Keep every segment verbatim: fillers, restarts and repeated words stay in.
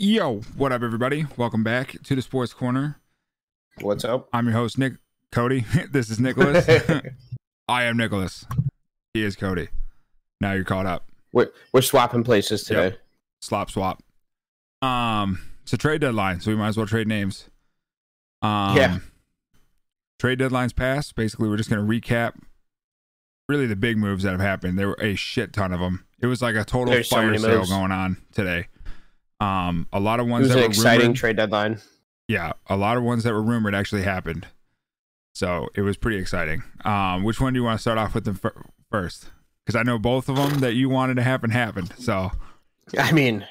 Yo, what up, everybody? Welcome back to the Sports Corner. What's up? I'm your host, Nick Cody. This is Nicholas. I am Nicholas. He is Cody. Now you're caught up. We're, we're swapping places today. Yep. Slop swap. Um, it's a trade deadline, so we might as well trade names. Um, yeah. Trade deadline's passed. Basically, we're just going to recap really the big moves that have happened. There were a shit ton of them. It was like a total There's fire so sale moves. going on today. Um, a lot of ones it was that an were exciting rumored, trade deadline. Yeah, a lot of ones that were rumored actually happened, so it was pretty exciting. Um, which one do you want to start off with them f- first? Because I know both of them that you wanted to happen happened. So, I mean,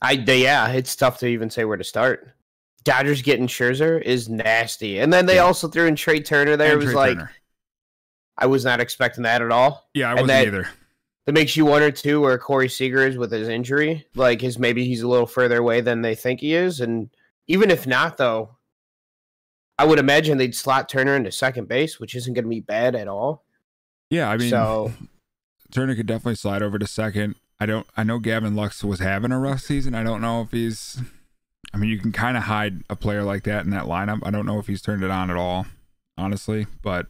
I yeah, it's tough to even say where to start. Dodgers getting Scherzer is nasty, and then they yeah. also threw in Trey Turner. There and it was Trey like, Turner. I was not expecting that at all. Yeah, I and wasn't that, either. That makes you wonder, too, where Corey Seager is with his injury. Like, his maybe he's a little further away than they think he is. And even if not, though, I would imagine they'd slot Turner into second base, which isn't going to be bad at all. Yeah, I mean, so, Turner could definitely slide over to second. I don't. I know Gavin Lux was having a rough season. I don't know if he's... I mean, you can kind of hide a player like that in that lineup. I don't know if he's turned it on at all, honestly. But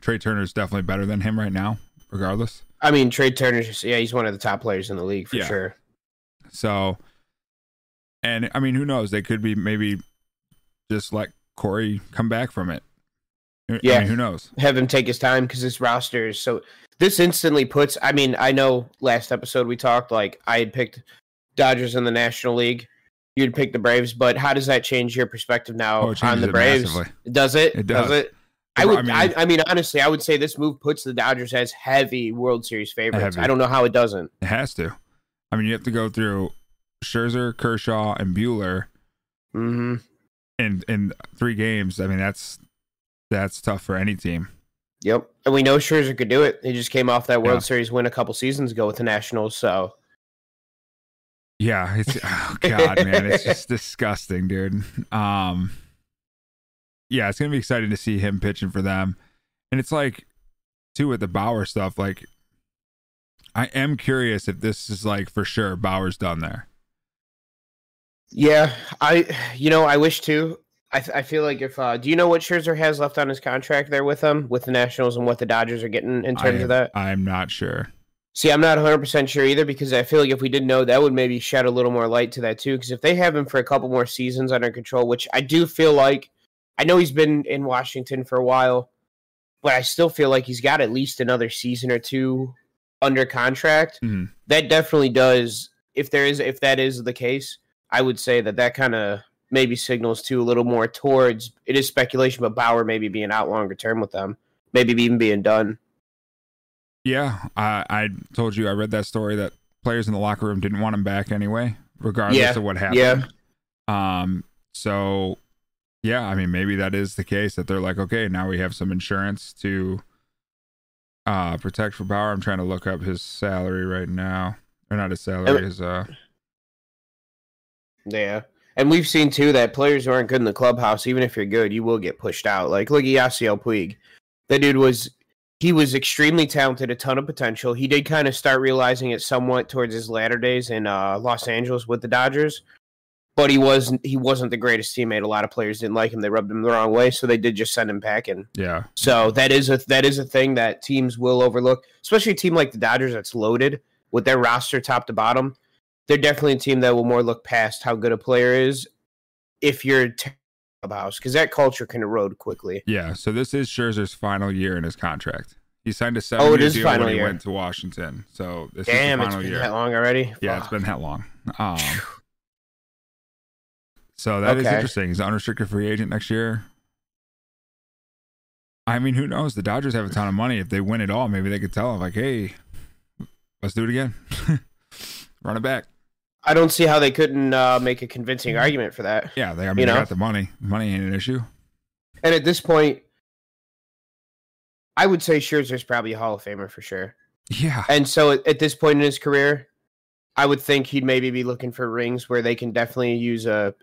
Trey Turner is definitely better than him right now, regardless. I mean, Trey Turner, yeah, he's one of the top players in the league for yeah. sure. So, and I mean, who knows? They could be maybe just let Corey come back from it. Yeah. I mean, who knows? Have him take his time because this roster is so. This instantly puts, I mean, I know last episode we talked, like, I had picked Dodgers in the National League. You'd pick the Braves, but how does that change your perspective now oh, on the Braves? It does it? It does. Does it? I would. I mean, I, I mean, honestly, I would say this move puts the Dodgers as heavy World Series favorites. Heavy. I don't know how it doesn't. It has to. I mean, you have to go through Scherzer, Kershaw, and Buehler, mm-hmm. in in three games. I mean, that's that's tough for any team. Yep, and we know Scherzer could do it. He just came off that World yeah. Series win a couple seasons ago with the Nationals. So, yeah, it's oh god, man, it's just disgusting, dude. Um. Yeah, it's going to be exciting to see him pitching for them. And it's like, too, with the Bauer stuff, like, I am curious if this is, like, for sure Bauer's done there. Yeah, I, you know, I wish to. I I feel like if, uh, do you know what Scherzer has left on his contract there with them, with the Nationals and what the Dodgers are getting in terms I, of that? I'm not sure. See, I'm not one hundred percent sure either, because I feel like if we did know, that would maybe shed a little more light to that, too, because if they have him for a couple more seasons under control, which I do feel like, I know he's been in Washington for a while, but I still feel like he's got at least another season or two under contract. Mm-hmm. That definitely does. If there is, if that is the case, I would say that that kind of maybe signals to a little more towards it is speculation, but Bauer maybe being out longer term with them, maybe even being done. Yeah, I, I told you I read that story that players in the locker room didn't want him back anyway, regardless yeah. of what happened. Yeah. Um. So. Yeah, I mean, maybe that is the case that they're like, okay, now we have some insurance to uh, protect for Bauer. I'm trying to look up his salary right now. Or not his salary, and, his... Uh... Yeah, and we've seen, too, that players who aren't good in the clubhouse, even if you're good, you will get pushed out. Like, look at Yasiel Puig. That dude was... He was extremely talented, a ton of potential. He did kind of start realizing it somewhat towards his latter days in uh, Los Angeles with the Dodgers. But he wasn't he wasn't the greatest teammate. A lot of players didn't like him. They rubbed him the wrong way, so they did just send him packing. Yeah. So that is a that is a thing that teams will overlook, especially a team like the Dodgers that's loaded with their roster top to bottom. They're definitely a team that will more look past how good a player is if you're t- about because that culture can erode quickly. Yeah. So this is Scherzer's final year in his contract. He signed a seven-year oh, deal when he year. went to Washington. So this Damn, is the final it's been year. that long already. Yeah, wow. It's been that long. Um, So that okay. is interesting. He's an unrestricted free agent next year. I mean, who knows? The Dodgers have a ton of money. If they win it all, maybe they could tell him, like, hey, let's do it again. Run it back. I don't see how they couldn't uh, make a convincing argument for that. Yeah, they, I mean, you know? They got the money. Money ain't an issue. And at this point, I would say Scherzer's probably a Hall of Famer for sure. Yeah. And so at this point in his career, I would think he'd maybe be looking for rings where they can definitely use a...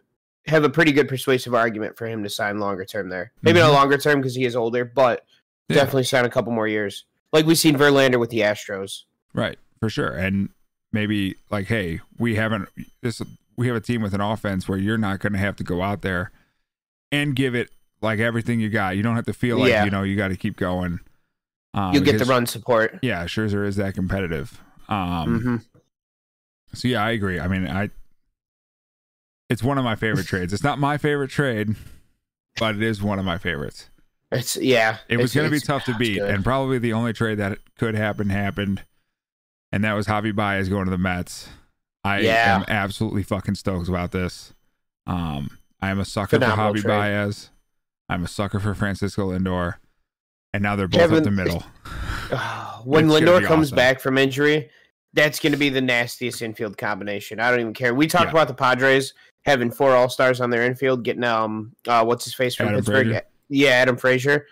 have a pretty good persuasive argument for him to sign longer term there. Maybe mm-hmm. not longer term because he is older, but yeah. definitely sign a couple more years. Like we've seen Verlander with the Astros. Right, for sure. And maybe like, hey, we haven't, this we have a team with an offense where you're not going to have to go out there and give it like everything you got. You don't have to feel like, yeah. you know, you got to keep going. Um, You'll because, get the run support. Yeah, Scherzer is that competitive. Um, mm-hmm. So, yeah, I agree. I mean, I it's one of my favorite trades. It's not my favorite trade, but it is one of my favorites. It's yeah. It was going to be tough to beat, and probably the only trade that could happen happened, and that was Javi Baez going to the Mets. I yeah. am absolutely fucking stoked about this. Um, I am a sucker Phenomenal for Javi trade. Baez. I'm a sucker for Francisco Lindor, and now they're both Kevin, up the middle. Uh, when Lindor comes awesome. back from injury, that's going to be the nastiest infield combination. I don't even care. We talked yeah. about the Padres having four all-stars on their infield, getting um, uh, what's his face from Adam Pittsburgh. Frazier. Yeah, Adam Frazier.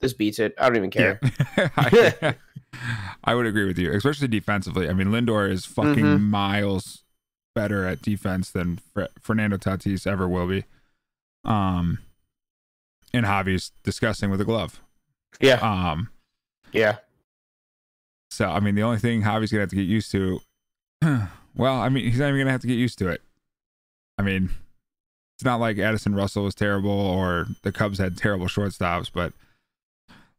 This beats it. I don't even care. Yeah. I, I would agree with you, especially defensively. I mean, Lindor is fucking mm-hmm. miles better at defense than Fr- Fernando Tatis ever will be. Um, and Javi's disgusting with a glove. Yeah. Um. Yeah. So, I mean, the only thing Javi's going to have to get used to, well, I mean, he's not even going to have to get used to it. I mean, it's not like Addison Russell was terrible or the Cubs had terrible shortstops, but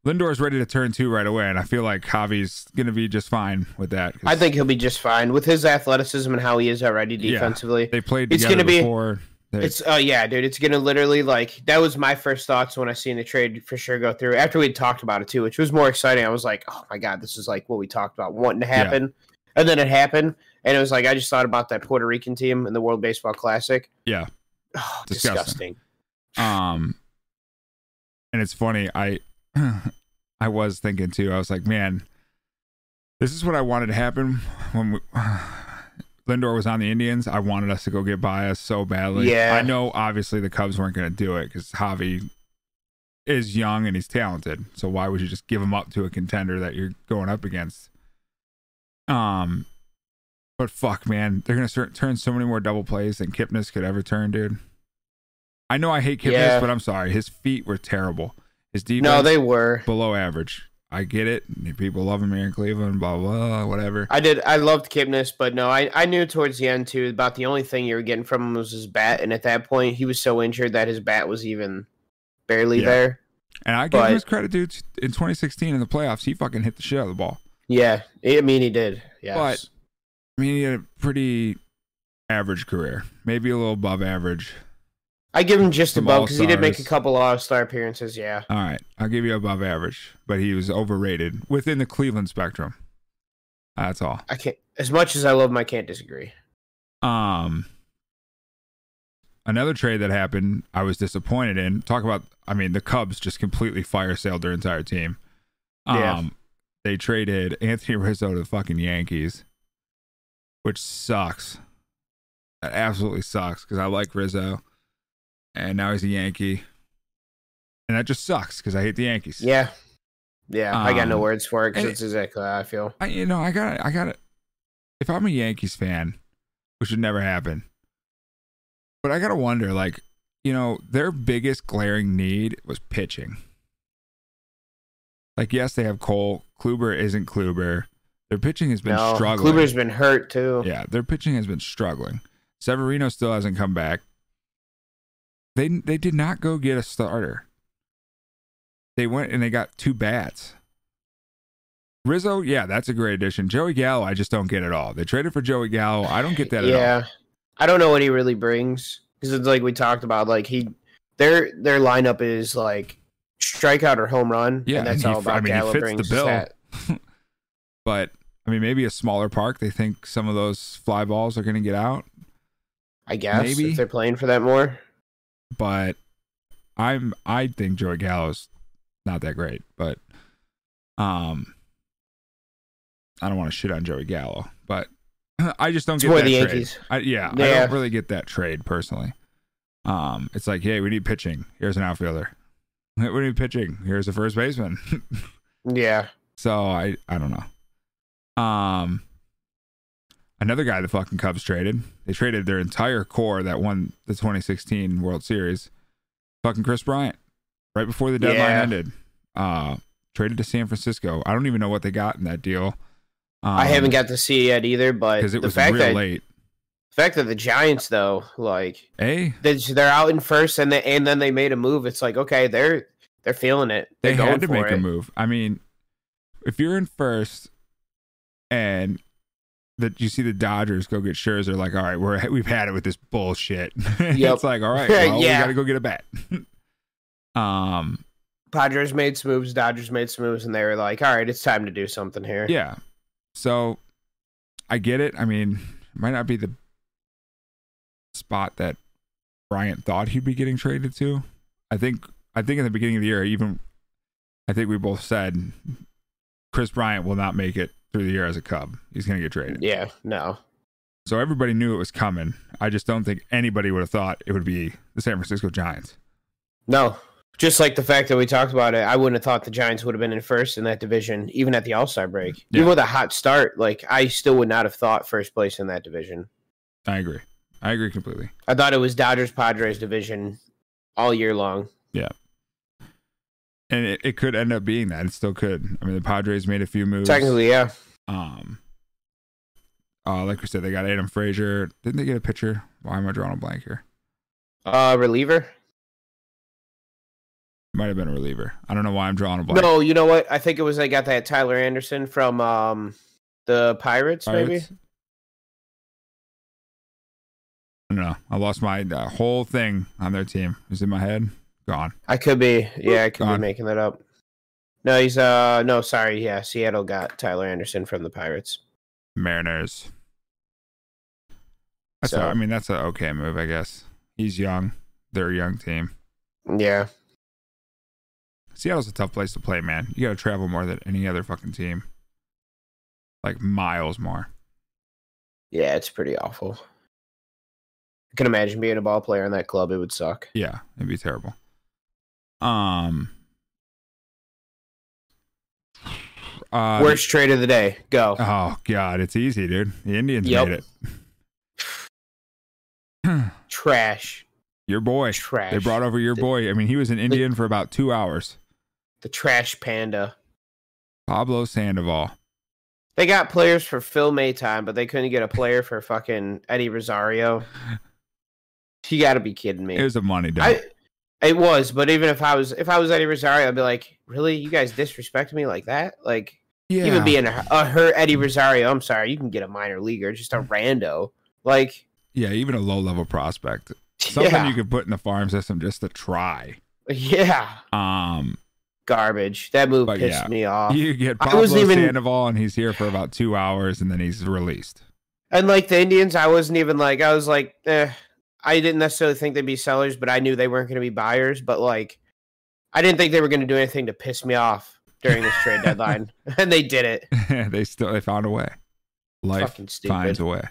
Lindor's ready to turn two right away, and I feel like Javi's going to be just fine with that. I think he'll be just fine with his athleticism and how he is already defensively. Yeah, they played together it's gonna before. Be, they, it's oh uh, yeah, dude. It's going to literally like that was my first thoughts when I seen the trade for sure go through after we had talked about it too, which was more exciting. I was like, oh my god, this is like what we talked about wanting to happen, yeah. and then it happened, and it was like I just thought about that Puerto Rican team in the World Baseball Classic. Yeah, oh, disgusting. disgusting. Um, and it's funny, I. I was thinking too. I was like, man, this is what I wanted to happen when we, Lindor was on the Indians. I wanted us to go get Baez so badly. Yeah. I know, obviously, the Cubs weren't going to do it because Javi is young and he's talented. So why would you just give him up to a contender that you're going up against? Um, but fuck, man, they're going to turn so many more double plays than Kipnis could ever turn, dude. I know I hate Kipnis, yeah. but I'm sorry, his feet were terrible. His defense, no, they were below average. I get it. People love him here in Cleveland, blah, blah, whatever. I did. I loved Kipnis, but no, I, I knew towards the end, too, about the only thing you were getting from him was his bat. And at that point, he was so injured that his bat was even barely yeah. there. And I give but, him his credit, dude. In twenty sixteen in the playoffs, he fucking hit the shit out of the ball. Yeah. I mean, he did. Yes. But, I mean, he had a pretty average career, maybe a little above average. I give him just Some above because he did make a couple all-star appearances, yeah. All right, I'll give you above average, but he was overrated within the Cleveland spectrum. That's all. I can't, as much as I love him, I can't disagree. Um, another trade that happened, I was disappointed in. Talk about, I mean, the Cubs just completely fire sailed their entire team. Um, yeah. They traded Anthony Rizzo to the fucking Yankees, which sucks. That absolutely sucks because I like Rizzo. And now he's a Yankee. And that just sucks because I hate the Yankees. Yeah. Yeah. Um, I got no words for it because it's exactly how I feel. I, you know, I got I got it. If I'm a Yankees fan, which would never happen, but I got to wonder, like, you know, their biggest glaring need was pitching. Like, yes, they have Cole. Kluber isn't Kluber. Their pitching has been no, struggling. Kluber's been hurt, too. Yeah. Their pitching has been struggling. Severino still hasn't come back. They they did not go get a starter. They went and they got two bats. Rizzo, yeah, that's a great addition. Joey Gallo, I just don't get at all. They traded for Joey Gallo. I don't get that yeah. at all. Yeah, I don't know what he really brings because it's like we talked about. Like he, their their lineup is like strikeout or home run. Yeah, and that's and all he, about I mean, Gallo he fits brings the bill. That. But I mean, maybe a smaller park. They think some of those fly balls are going to get out. I guess maybe. If they're playing for that more. But I'm I think Joey Gallo's not that great, but um, I don't want to shit on Joey Gallo, but I just don't it's get more that the trade. Yankees. I, yeah, yeah, I don't really get that trade personally. Um, it's like, hey, we need pitching. Here's an outfielder. We need pitching. Here's a first baseman. yeah. So I I don't know. Um. Another guy the fucking Cubs traded. They traded their entire core that won the twenty sixteen World Series. Fucking Chris Bryant. Right before the deadline yeah. ended. Uh, traded to San Francisco. I don't even know what they got in that deal. Um, I haven't got to see it yet either, but it the was fact real that, late. The fact that the Giants, though, like hey, they, they're out in first, and they, and then they made a move. It's like, okay, they're they're feeling it. They're they going had to for make it. a move. I mean, if you're in first, and that you see the Dodgers go get Scherzer, like, all right, we're we've had it with this bullshit. Yep. It's like, all right, well, yeah. we got to go get a bat. um, Padres made some moves, Dodgers made some moves, and they were like, all right, it's time to do something here. Yeah, so I get it. I mean, it might not be the spot that Bryant thought he'd be getting traded to. I think I think in the beginning of the year, even I think we both said Chris Bryant will not make it through the year as a Cub. He's going to get traded. Yeah, no. So everybody knew it was coming. I just don't think anybody would have thought it would be the San Francisco Giants. No, just like the fact that we talked about it, I wouldn't have thought the Giants would have been in first in that division, even at the All-Star break. Yeah. Even with a hot start, like I still would not have thought first place in that division. I agree. I agree completely. I thought it was Dodgers Padres division all year long. Yeah. And it, it could end up being that. It still could. I mean, the Padres made a few moves. Technically, yeah. Um uh, like we said, they got Adam Frazier. Didn't they get a pitcher? Why am I drawing a blank here? Uh reliever. Might have been a reliever. I don't know why I'm drawing a blank. No, you know what? I think it was they got that Tyler Anderson from um the Pirates, Pirates? maybe. No, I lost my uh, whole thing on their team. It was in my head. Gone. I could be. Yeah, I could Gone. be making that up. No, he's uh no, sorry. Yeah, Seattle got Tyler Anderson from the Pirates. Mariners. That's so, a, I mean, that's an okay move, I guess. He's young. They're a young team. Yeah. Seattle's a tough place to play, man. You gotta travel more than any other fucking team. Like miles more. Yeah, it's pretty awful. I can imagine being a ball player in that club. It would suck. Yeah, it'd be terrible. Um, uh, Worst trade of the day. Go. Oh, God. It's easy, dude. The Indians yep. made it. Trash. Your boy. Trash. They brought over your the, boy. I mean, he was an Indian the, for about two hours. The trash panda. Pablo Sandoval. They got players for Phil Maytime, but they couldn't get a player for fucking Eddie Rosario. You got to be kidding me. It was a money dump. It was, but even if I was if I was Eddie Rosario, I'd be like, really? You guys disrespect me like that? Like, yeah. Even being a, a her Eddie Rosario, I'm sorry, you can get a minor leaguer, just a rando. Like, yeah, even a low level prospect, something yeah. you could put in the farm system just to try. Yeah. Um. Garbage. That move but pissed yeah. me off. You get Pablo Sandoval, even... and he's here for about two hours, and then he's released. And like the Indians, I wasn't even like I was like, eh. I didn't necessarily think they'd be sellers, but I knew they weren't going to be buyers. But, like, I didn't think they were going to do anything to piss me off during this trade deadline. And they did it. they still they found a way. Life fucking stupid. finds a way.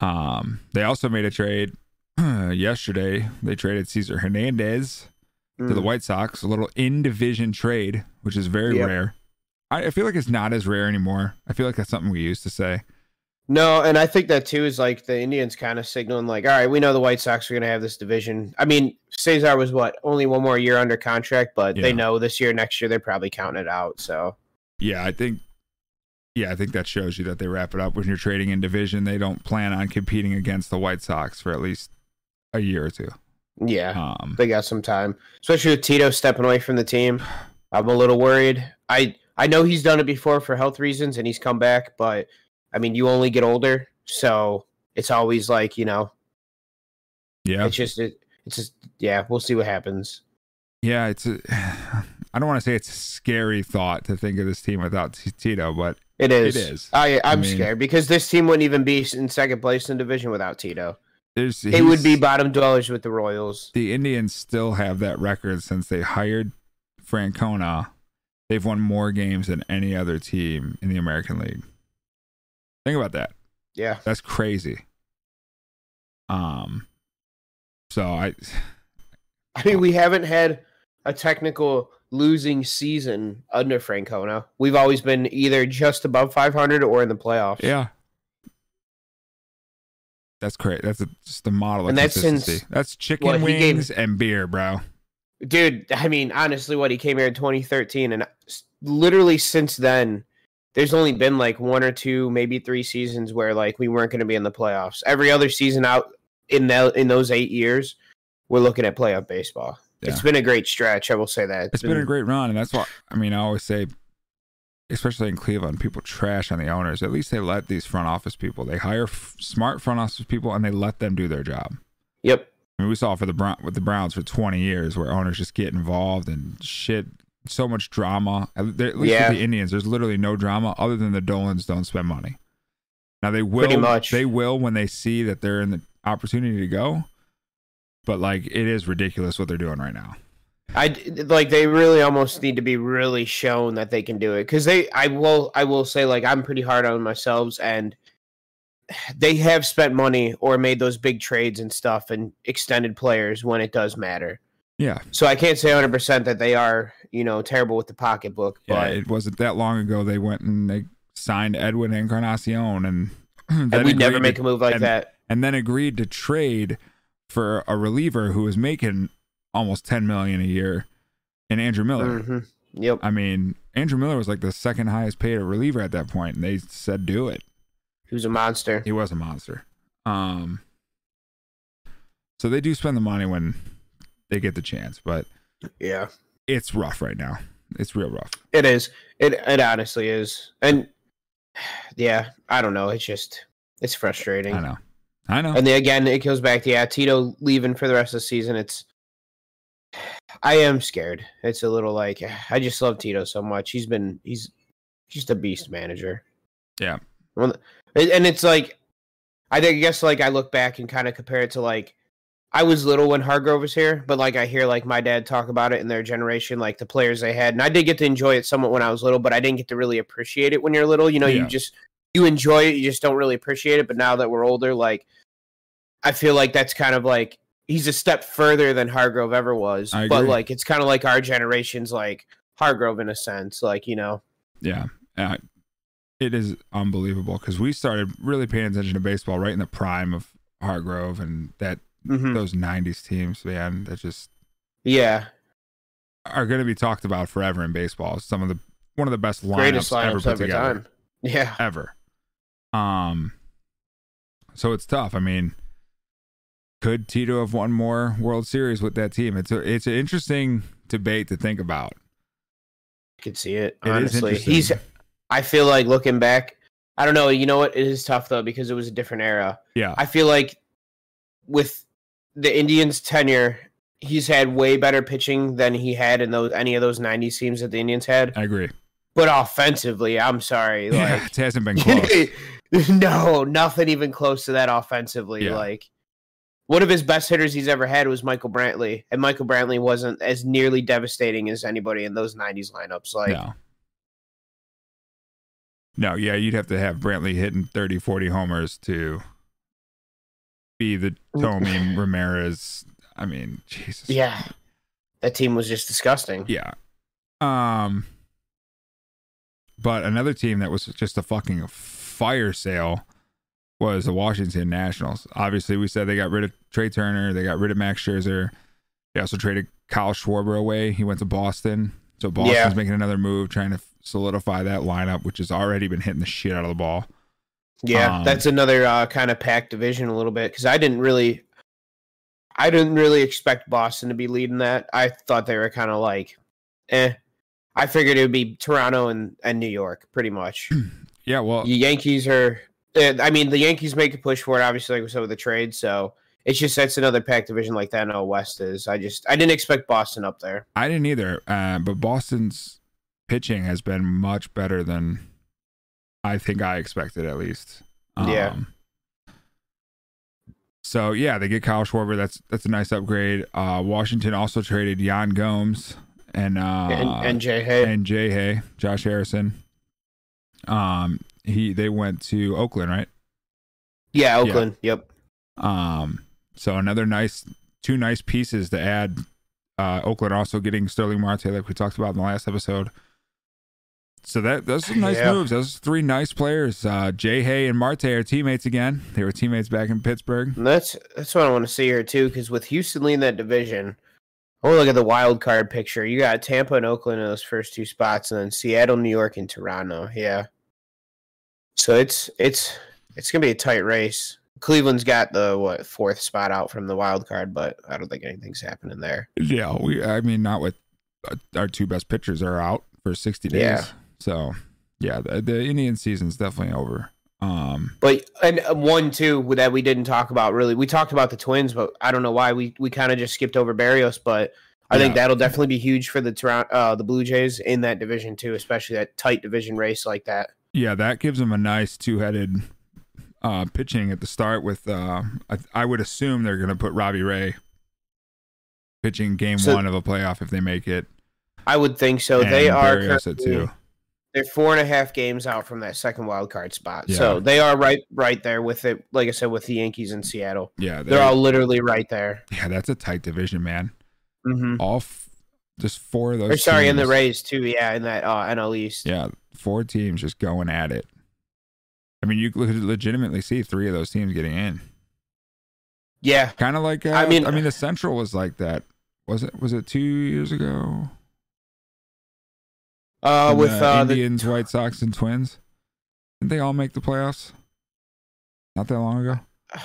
Um, they also made a trade uh, yesterday. They traded Cesar Hernandez mm. to the White Sox, a little in-division trade, which is very yep. rare. I, I feel like it's not as rare anymore. I feel like that's something we used to say. No, and I think that, too, is like the Indians kind of signaling, like, all right, we know the White Sox are going to have this division. I mean, Cesar was, what, only one more year under contract, but yeah. they know this year, next year, they're probably counting it out, so. Yeah, I think yeah, I think that shows you that they wrap it up. When you're trading in division, they don't plan on competing against the White Sox for at least a year or two. Yeah, um, they got some time, especially with Tito stepping away from the team. I'm a little worried. I, I know he's done it before for health reasons, and he's come back, but... I mean, you only get older, so it's always like, you know. Yeah. It's just, it, it's just, yeah, we'll see what happens. Yeah, it's, a, I don't want to say it's a scary thought to think of this team without Tito, but it is. It is. I, I'm I mean, scared because this team wouldn't even be in second place in the division without Tito. It would be bottom dwellers with the Royals. The Indians still have that record since they hired Francona. They've won more games than any other team in the American League. Think about that. Yeah. That's crazy. Um, so I... I mean, we haven't had a technical losing season under Francona. We've always been either just above five hundred or in the playoffs. Yeah. That's great. That's a, just the model of and consistency. That's, since, that's chicken well, wings gave, and beer, bro. Dude, I mean, honestly, what, he came here in twenty thirteen, and literally since then... there's only been like one or two, maybe three seasons where like we weren't going to be in the playoffs. Every other season out in the, in those eight years, we're looking at playoff baseball. Yeah. It's been a great stretch. I will say that. It's, it's been, been a great run. And that's why, I mean, I always say, especially in Cleveland, people trash on the owners. At least they let these front office people, they hire f- smart front office people and they let them do their job. Yep. I mean, we saw for the Brown with the Browns for twenty years where owners just get involved and shit. So much drama. At least yeah. with the Indians, there's literally no drama other than the Dolans don't spend money. Now they will, pretty much. They will when they see that they're in the opportunity to go. But like, it is ridiculous what they're doing right now. I like they really almost need to be really shown that they can do it because they. I will. I will say like I'm pretty hard on myself, and they have spent money or made those big trades and stuff and extended players when it does matter. Yeah. So I can't say one hundred percent that they are, you know, terrible with the pocketbook. But yeah, it wasn't that long ago they went and they signed Edwin Encarnacion, and, and we never make to, a move like and, that. And then agreed to trade for a reliever who was making almost ten million dollars a year, and Andrew Miller. Mm-hmm. Yep. I mean, Andrew Miller was like the second highest paid reliever at that point, and they said do it. He was a monster. He was a monster. Um. So they do spend the money when they get the chance, but yeah, it's rough right now. It's real rough. It is. It it honestly is. And yeah, I don't know. It's just, it's frustrating. I know. I know. And then again, it goes back to, yeah, Tito leaving for the rest of the season. It's, I am scared. It's a little like, I just love Tito so much. He's been, he's just a beast manager. Yeah. And it's like, I think, I guess like I look back and kind of compare it to like, I was little when Hargrove was here, but like I hear like my dad talk about it in their generation, like the players they had. And I did get to enjoy it somewhat when I was little, but I didn't get to really appreciate it when you're little. You know, yeah. you just, you enjoy it. You just don't really appreciate it. But now that we're older, like, I feel like that's kind of like, he's a step further than Hargrove ever was. I but agree. Like, it's kind of like our generation's like Hargrove in a sense, like, you know. Yeah. Uh, it is unbelievable because we started really paying attention to baseball right in the prime of Hargrove and that. Mm-hmm. Those nineties teams, man, that just yeah are going to be talked about forever in baseball. Some of the one of the best lineups, Greatest lineups ever put every together, time. yeah, ever. Um, so it's tough. I mean, could Tito have won more World Series with that team? It's a, it's an interesting debate to think about. I could see it, it honestly. He's. I feel like looking back. I don't know. You know what? It is tough though because it was a different era. Yeah, I feel like with the Indians' tenure, he's had way better pitching than he had in those any of those nineties teams that the Indians had. I agree. But offensively, I'm sorry. Like, yeah, it hasn't been close. No, nothing even close to that offensively. Yeah. Like, one of his best hitters he's ever had was Michael Brantley, and Michael Brantley wasn't as nearly devastating as anybody in those nineties lineups. Like, no. No, yeah, you'd have to have Brantley hitting thirty, forty homers to be the Tommy Ramirez. I mean, Jesus. Yeah, that team was just disgusting. Yeah. Um. But another team that was just a fucking fire sale was the Washington Nationals. Obviously, we said they got rid of Trey Turner. They got rid of Max Scherzer. They also traded Kyle Schwarber away. He went to Boston. So Boston's yeah. making another move, trying to solidify that lineup, which has already been hitting the shit out of the ball. Yeah, um, that's another uh, kind of packed division a little bit because I didn't really, I didn't really expect Boston to be leading that. I thought they were kind of like, eh. I figured it would be Toronto and, and New York pretty much. Yeah, well, the Yankees are. Uh, I mean, the Yankees make a push for it, obviously, like with some of the trades. So it's just that's another packed division like that. No, West is. I just I didn't expect Boston up there. I didn't either. Uh, but Boston's pitching has been much better than I think I expected, at least. Um, yeah. So yeah, they get Kyle Schwarber. That's that's a nice upgrade. Uh, Washington also traded Yan Gomes and uh, and, and Jay Hay and Jay Hay, Josh Harrison. Um, he they went to Oakland, right? Yeah, Oakland. Yeah. Yep. Um, so another nice two nice pieces to add. Uh, Oakland also getting Sterling Marte, like we talked about in the last episode. So that those are nice yeah. moves. Those are three nice players. Uh, Jay Hay and Marte are teammates again. They were teammates back in Pittsburgh. And that's that's what I want to see here too, because with Houston leading that division, I want to look at the wild card picture. You got Tampa and Oakland in those first two spots, and then Seattle, New York, and Toronto. Yeah, So it's it's it's gonna be a tight race. Cleveland's got the what fourth spot out from the wild card, but I don't think anything's happening there. Yeah, we. I mean, not with our two best pitchers are out for sixty days. Yeah. So yeah, the, the Indian season's definitely over. Um, but and one too that we didn't talk about really. We talked about the Twins, but I don't know why we we kind of just skipped over Berríos, but. I yeah. think that'll definitely be huge for the Toronto, uh, the Blue Jays in that division too, especially that tight division race like that. Yeah, that gives them a nice two-headed uh, pitching at the start. With uh, I, I would assume they're going to put Robbie Ray pitching game so, one of a playoff if they make it. I would think so. And they are too. They're four and a half games out from that second wild card spot, yeah. so they are right, right there with it. Like I said, with the Yankees in Seattle, yeah, they're, they're all literally right there. Yeah, that's a tight division, man. Mm-hmm. All f just four of those. Or sorry, teams. In the Rays too. Yeah, in that uh, N L East. Yeah, four teams just going at it. I mean, you could legitimately see three of those teams getting in. Yeah, kind of like uh, I mean, I mean, the Central was like that. Was it? Was it two years ago? Uh, and with the uh, Indians, the... White Sox, and Twins. Didn't they all make the playoffs? Not that long ago.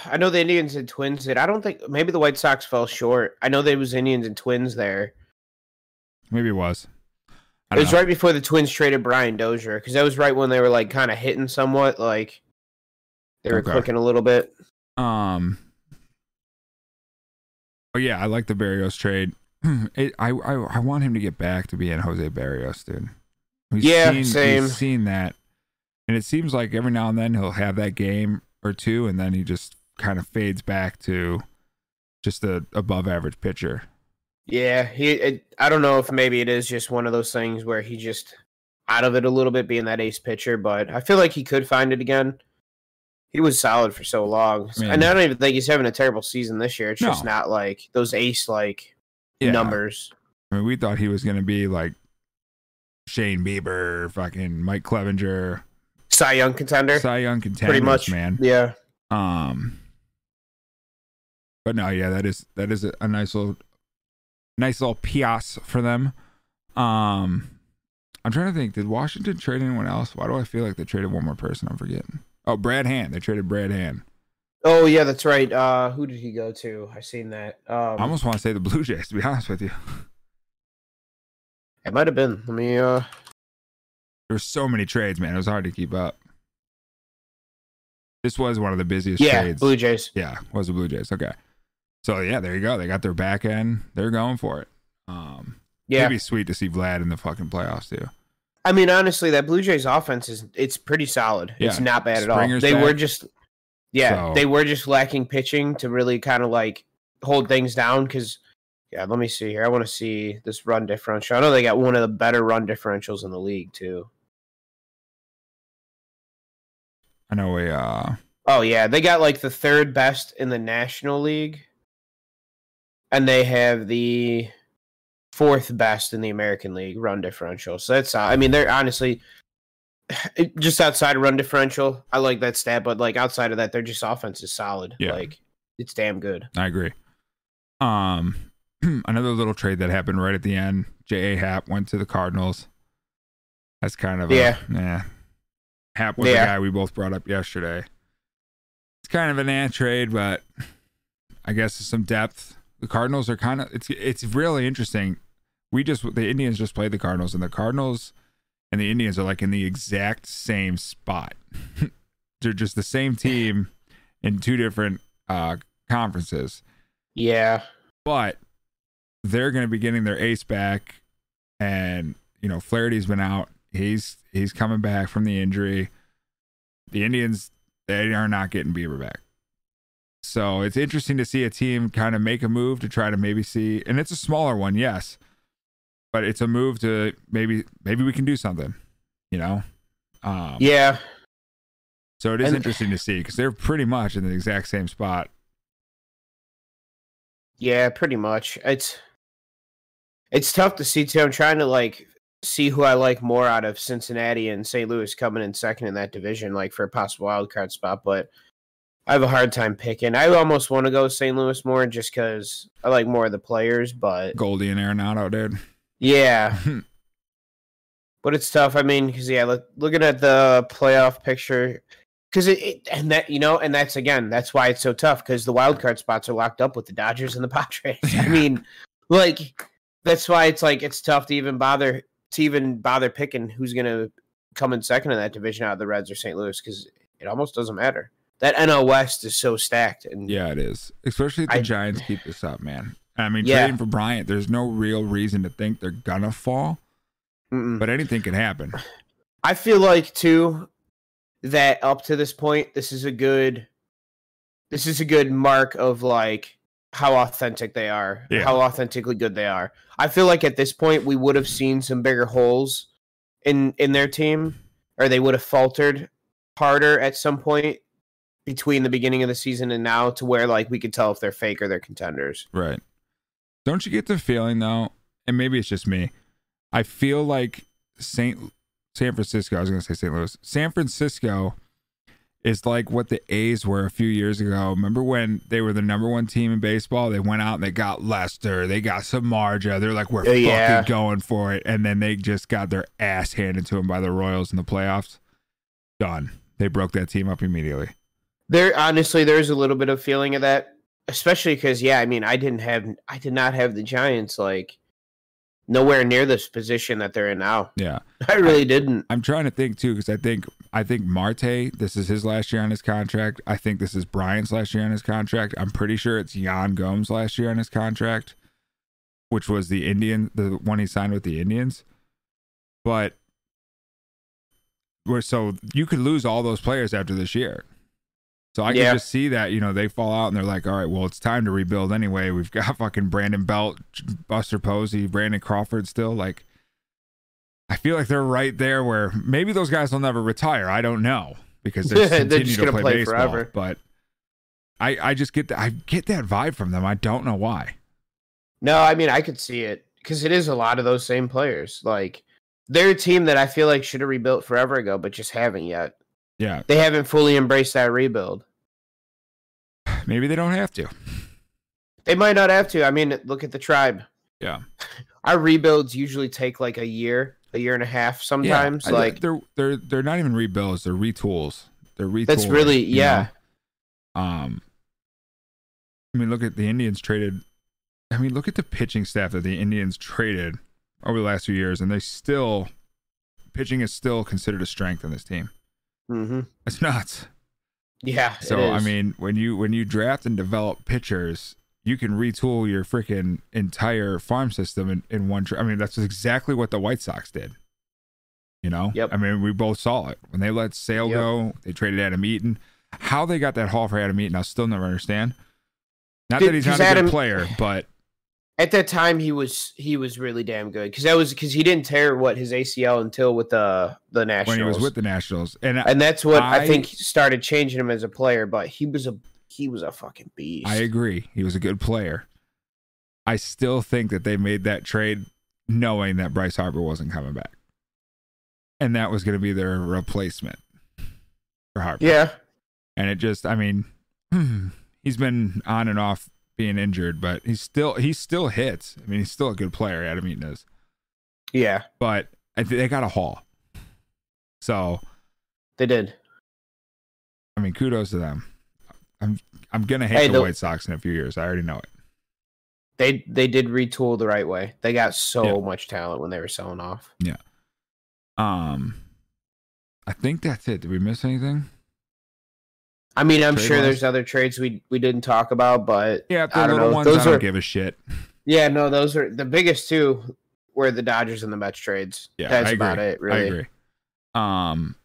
I know the Indians and Twins did. I don't think maybe the White Sox fell short. I know there was Indians and Twins there. Maybe it was. I don't it was know. Right before the Twins traded Brian Dozier because that was right when they were like kind of hitting somewhat, like they were okay. clicking a little bit. Um. Oh yeah, I like the Berríos trade. It, I I I want him to get back to being José Berríos, dude. We've yeah, seen, same. We've seen that, and it seems like every now and then he'll have that game or two, and then he just kind of fades back to just a above average pitcher. Yeah, he. It, I don't know if maybe it is just one of those things where he just out of it a little bit, being that ace pitcher. But I feel like he could find it again. He was solid for so long, I mean, and I don't even think he's having a terrible season this year. It's no. just not like those ace like yeah. numbers. I mean, we thought he was going to be like Shane Bieber, fucking Mike Clevenger. Cy Young contender. Cy Young contender. Pretty much, man. Yeah. Um. But no, yeah, that is that is a, a nice little, nice little piece for them. Um, I'm trying to think. Did Washington trade anyone else? Why do I feel like they traded one more person? I'm forgetting. Oh, Brad Hand. They traded Brad Hand. Oh yeah, that's right. Uh, who did he go to? I seen that. Um, I almost want to say the Blue Jays. To be honest with you, it might have been. Let me. Uh... There's so many trades, man. It was hard to keep up. This was one of the busiest yeah, trades. Yeah, Blue Jays. Yeah, was the Blue Jays. Okay. So, yeah, there you go. They got their back end. They're going for it. Um, yeah. It'd be sweet to see Vlad in the fucking playoffs, too. I mean, honestly, that Blue Jays offense, is it's pretty solid. Yeah. It's not bad Springer's at all. They back. were just, yeah, so. they were just lacking pitching to really kind of, like, hold things down because, yeah, let me see here. I want to see this run differential. I know they got one of the better run differentials in the league, too. I know we. Uh... Oh yeah, they got like the third best in the National League, and they have the fourth best in the American League run differential. So that's. Uh, I mean, they're honestly it, just outside of run differential. I like that stat, but like outside of that, their just offense is solid. Yeah. Like it's damn good. I agree. Um, another little trade that happened right at the end. Jay Hay went to the Cardinals. That's kind of yeah. A, yeah. Hap was yeah. the guy we both brought up yesterday. It's kind of an ant trade, but I guess there's some depth. The Cardinals are kind of it's it's really interesting. We just the Indians just played the Cardinals, and the Cardinals and the Indians are like in the exact same spot. They're just the same team in two different uh, conferences. Yeah, but they're going to be getting their ace back, and you know Flaherty's been out. He's he's coming back from the injury. The Indians, they are not getting Bieber back. So it's interesting to see a team kind of make a move to try to maybe see, and it's a smaller one, yes, but it's a move to maybe maybe we can do something, you know? Um, yeah. So it is and, interesting to see because they're pretty much in the exact same spot. Yeah, pretty much. It's it's tough to see too. I'm trying to like. see who I like more out of Cincinnati and Saint Louis coming in second in that division, like for a possible wild card spot. But I have a hard time picking. I almost want to go Saint Louis more just because I like more of the players. But Goldie and Arenado, dude. Yeah, But it's tough. I mean, because, yeah, look, looking at the playoff picture, because it, it, and that, you know, and that's, again, that's why it's so tough, because the wild card spots are locked up with the Dodgers and the Padres. I mean, like, that's why it's like, it's tough to even bother, to even bother picking who's going to come in second in that division out of the Reds or Saint Louis, because it almost doesn't matter. That N L West is so stacked. And yeah, it is. Especially if the I, Giants keep this up, man. I mean, yeah. trading for Bryant, there's no real reason to think they're going to fall. Mm-mm. But anything can happen. I feel like, too, that up to this point, this is a good, this is a good mark of, like, how authentic they are, yeah. how authentically good they are. I feel like at this point, we would have seen some bigger holes in, in their team, or they would have faltered harder at some point between the beginning of the season and now, to where, like, we could tell if they're fake or they're contenders. Right. Don't you get the feeling, though, and maybe it's just me, I feel like Saint San Francisco, I was going to say Saint Louis. San Francisco is like what the A's were a few years ago. Remember when they were the number one team in baseball? They went out and they got Lester. They got Samardzija. They're like, we're yeah. fucking going for it. And then they just got their ass handed to them by the Royals in the playoffs. Done. They broke that team up immediately. There, honestly, there's a little bit of feeling of that, especially because, yeah, I mean, I didn't have, I did not have the Giants, like, nowhere near this position that they're in now. Yeah. I really I, didn't. I'm trying to think, too, because I think I think Marte, this is his last year on his contract. I think this is Bryant's last year on his contract. I'm pretty sure it's Yan Gomes' last year on his contract, which was the Indian, the one he signed with the Indians. But we're so you could lose all those players after this year. So I can yeah. just see that, you know, they fall out and they're like, all right, well, it's time to rebuild anyway. We've got fucking Brandon Belt, Buster Posey, Brandon Crawford still. Like, I feel like they're right there where maybe those guys will never retire. I don't know, because they continue they're just to play, play baseball. Forever. But I, I just get that, I get that vibe from them. I don't know why. No, I mean, I could see it, because it is a lot of those same players. Like, they're a team that I feel like should have rebuilt forever ago, but just haven't yet. Yeah, they haven't fully embraced that rebuild. Maybe they don't have to. They might not have to. I mean, look at the Tribe. Yeah, our rebuilds usually take like a year, a year and a half. Sometimes, yeah, like they're they're they're not even rebuilds; they're retools. They're retools. That's really yeah. Know? Um, I mean, look at the Indians traded. I mean, look at the pitching staff that the Indians traded over the last few years, and they still pitching is still considered a strength in this team. Mm-hmm. It's nuts. Yeah. So I mean, when you when you draft and develop pitchers, you can retool your freaking entire farm system in, in one. Tra- I mean, that's exactly what the White Sox did. You know. Yep. I mean, we both saw it when they let Sale yep. go. They traded Adam Eaton. How they got that haul for Adam Eaton, I still never understand. Not did, that he's not a Adam, good player, but at that time he was he was really damn good, because that was because he didn't tear what his A C L until with the the Nationals, when he was with the Nationals, and and that's what I, I think started changing him as a player. But he was a he was a fucking beast. I agree, he was a good player. I still think that they made that trade knowing that Bryce Harper wasn't coming back, and that was going to be their replacement for Harper. Yeah, and it just I mean he's been on and off being injured, but he's still he still hits. I mean, he's still a good player. Adam Eaton is. Yeah, but they got a haul, so they did. I mean, kudos to them. I'm I'm gonna hate hey, the, the White Sox in a few years. I already know it. They they did retool the right way. They got so yeah. much talent when they were selling off. Yeah. Um, I think that's it. Did we miss anything? I mean, I'm Trade sure ones? There's other trades we we didn't talk about, but yeah, the I don't know. Ones those I don't are, give a shit. Yeah, no, those are the biggest two were the Dodgers and the Mets trades. Yeah, that's I agree. About it, really. I agree. Um,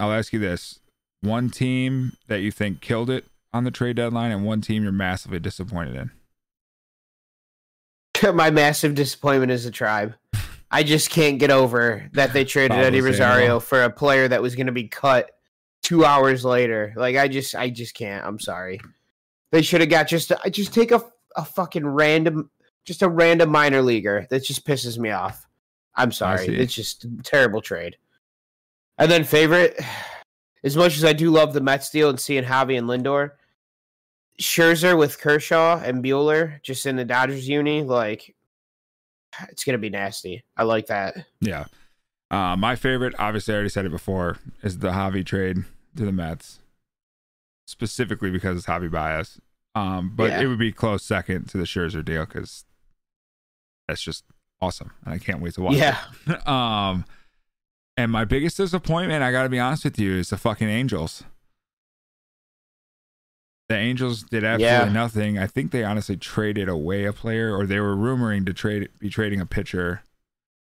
I'll ask you this: one team that you think killed it on the trade deadline, and one team you're massively disappointed in. My massive disappointment is the Tribe. I just can't get over that they traded Eddie Rosario for a player that was going to be cut two hours later. Like, I just, I just can't. I'm sorry. They should have got just, I just take a, a fucking random, just a random minor leaguer. That just pisses me off. I'm sorry. It's just a terrible trade. And then favorite, as much as I do love the Mets deal and seeing Javi and Lindor, Scherzer with Kershaw and Buehler just in the Dodgers uni, like, it's going to be nasty. I like that. Yeah. Uh, my favorite, obviously I already said it before, is the Javi trade to the Mets, specifically because it's Javi Baez. Um, but yeah. It would be close second to the Scherzer deal because that's just awesome. And I can't wait to watch yeah. it. um, and my biggest disappointment, I got to be honest with you, is the fucking Angels. The Angels did absolutely yeah. nothing. I think they honestly traded away a player, or they were rumoring to trade be trading a pitcher.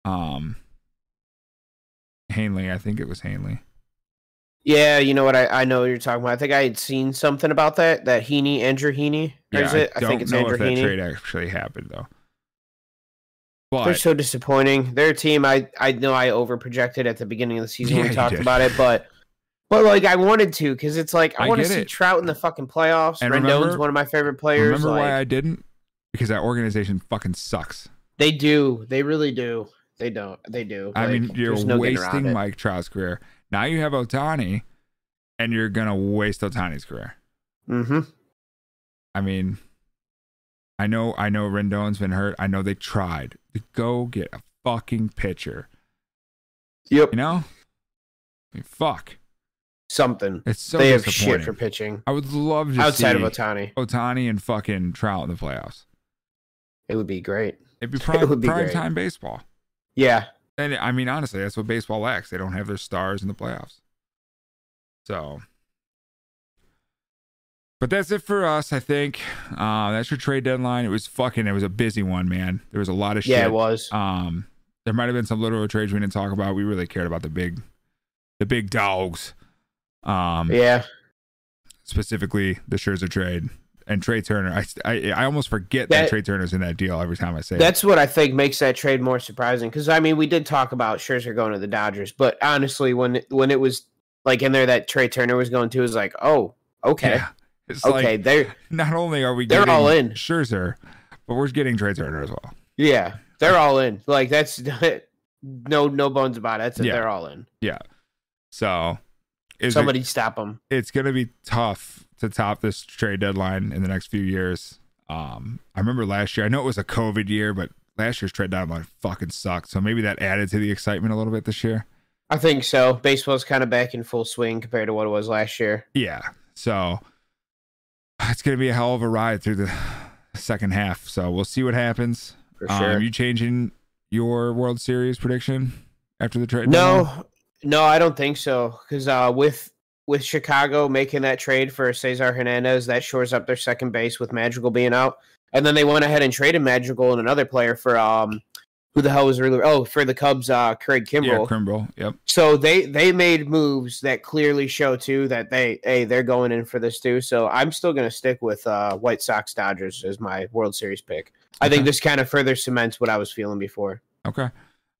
Um, Hanley, I think it was Hanley. Yeah, you know what? I, I know what you're talking about. I think I had seen something about that. That Heaney, Andrew Heaney. Or yeah, is it? I, don't I think it's know Andrew if that Heaney. Trade actually happened though. But they're so disappointing. Their team, I I know I overprojected at the beginning of the season. Yeah, when we talked did. about it, but but like I wanted to because it's like I, I want to see it. Trout in the fucking playoffs. And Rendon's remember, one of my favorite players. Remember like, why I didn't? Because that organization fucking sucks. They do. They really do. They don't. They do. I like, mean, you're no wasting Mike Trout's career. Now you have Ohtani, and you're gonna waste Ohtani's career. Mm-hmm. I mean, I know, I know Rendon's been hurt. I know they tried to go get a fucking pitcher. Yep. You know, I mean, fuck something. It's so they have shit for pitching. I would love to outside see of Ohtani, Ohtani and fucking Trout in the playoffs. It would be great. It'd be prime, it would be prime time baseball. Yeah. And I mean, honestly, that's what baseball lacks. They don't have their stars in the playoffs. So, but that's it for us, I think. Uh, that's your trade deadline. It was fucking, it was a busy one, man. There was a lot of shit. Yeah, it was. Um, there might have been some little trades we didn't talk about. We really cared about the big, the big dogs. Um, yeah. Specifically, the Scherzer trade. And Trey Turner, I, I I almost forget that, that Trey Turner's in that deal every time I say that's it. That's what I think makes that trade more surprising. Because, I mean, we did talk about Scherzer going to the Dodgers. But, honestly, when when it was, like, in there that Trey Turner was going to, it was like, oh, okay. Yeah. It's okay, like, they're not only are we getting they're all in. Scherzer, but we're getting Trey Turner as well. Yeah, they're all in. Like, that's no no bones about it. That's yeah. They're all in. Yeah. So. Somebody it, stop them. It's going to be tough to top this trade deadline in the next few years. Um, I remember last year, I know it was a COVID year, but last year's trade deadline fucking sucked. So maybe that added to the excitement a little bit this year. I think so. Baseball's kind of back in full swing compared to what it was last year. Yeah. So it's going to be a hell of a ride through the second half. So we'll see what happens. For sure. Um, are you changing your World Series prediction after the trade deadline? No, no, I don't think so. Cause uh, with, With Chicago making that trade for Cesar Hernandez, that shores up their second base with Madrigal being out. And then they went ahead and traded Madrigal and another player for um, who the hell was really oh for the Cubs, uh, Craig Kimbrell. Yeah, Kimbrell. Yep. So they they made moves that clearly show too that they hey they're going in for this too. So I'm still gonna stick with uh, White Sox Dodgers as my World Series pick. I okay. think this kind of further cements what I was feeling before. Okay.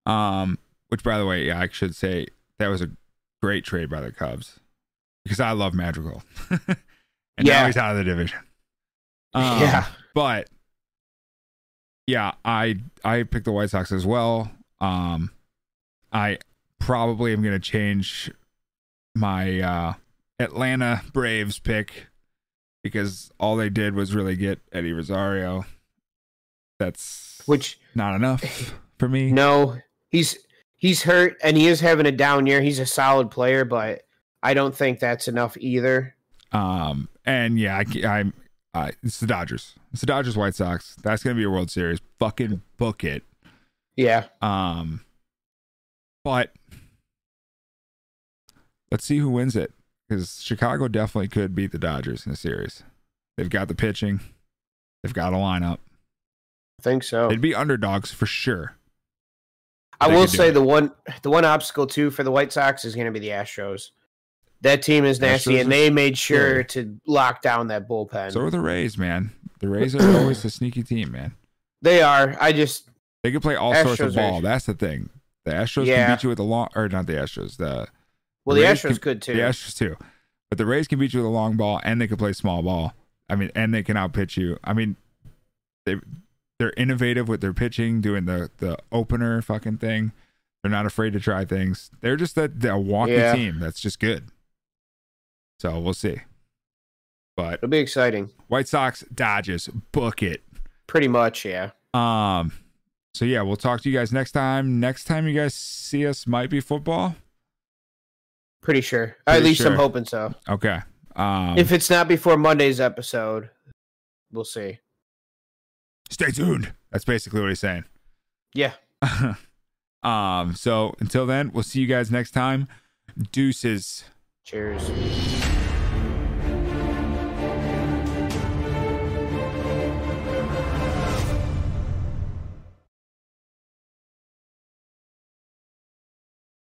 Um. Which, by the way, yeah, I should say that was a great trade by the Cubs. Because I love Madrigal. and yeah. now he's out of the division. Um, yeah. But, yeah, I I picked the White Sox as well. Um, I probably am going to change my uh, Atlanta Braves pick because all they did was really get Eddie Rosario. That's Which, not enough for me. No, he's he's hurt, and he is having a down year. He's a solid player, but I don't think that's enough either. Um, and yeah, I, I'm. I, it's the Dodgers. It's the Dodgers, White Sox. That's gonna be a World Series. Fucking book it. Yeah. Um. But let's see who wins it, because Chicago definitely could beat the Dodgers in the series. They've got the pitching. They've got a lineup. I think so. They'd be underdogs for sure. I will say the one the one obstacle too for the White Sox is gonna be the Astros. That team is nasty, and they made sure to lock down that bullpen. So are the Rays, man. The Rays are always a sneaky team, man. They are. I just they can play all Astros sorts of ball. Astros. That's the thing. The Astros yeah. can beat you with a long, or not the Astros. The well, the, the Astros can, could too. The Astros too, but the Rays can beat you with a long ball, and they can play small ball. I mean, and they can outpitch you. I mean, they they're innovative with their pitching, doing the the opener fucking thing. They're not afraid to try things. They're just that that walky yeah. team that's just good. So we'll see, but it'll be exciting. White Sox, Dodgers, book it. Pretty much, yeah. Um, So yeah, we'll talk to you guys next time. Next time you guys see us might be football. Pretty sure. Pretty At least sure. I'm hoping so. Okay. Um, if it's not before Monday's episode, we'll see. Stay tuned. That's basically what he's saying. Yeah. um. So until then, we'll see you guys next time. Deuces. Cheers.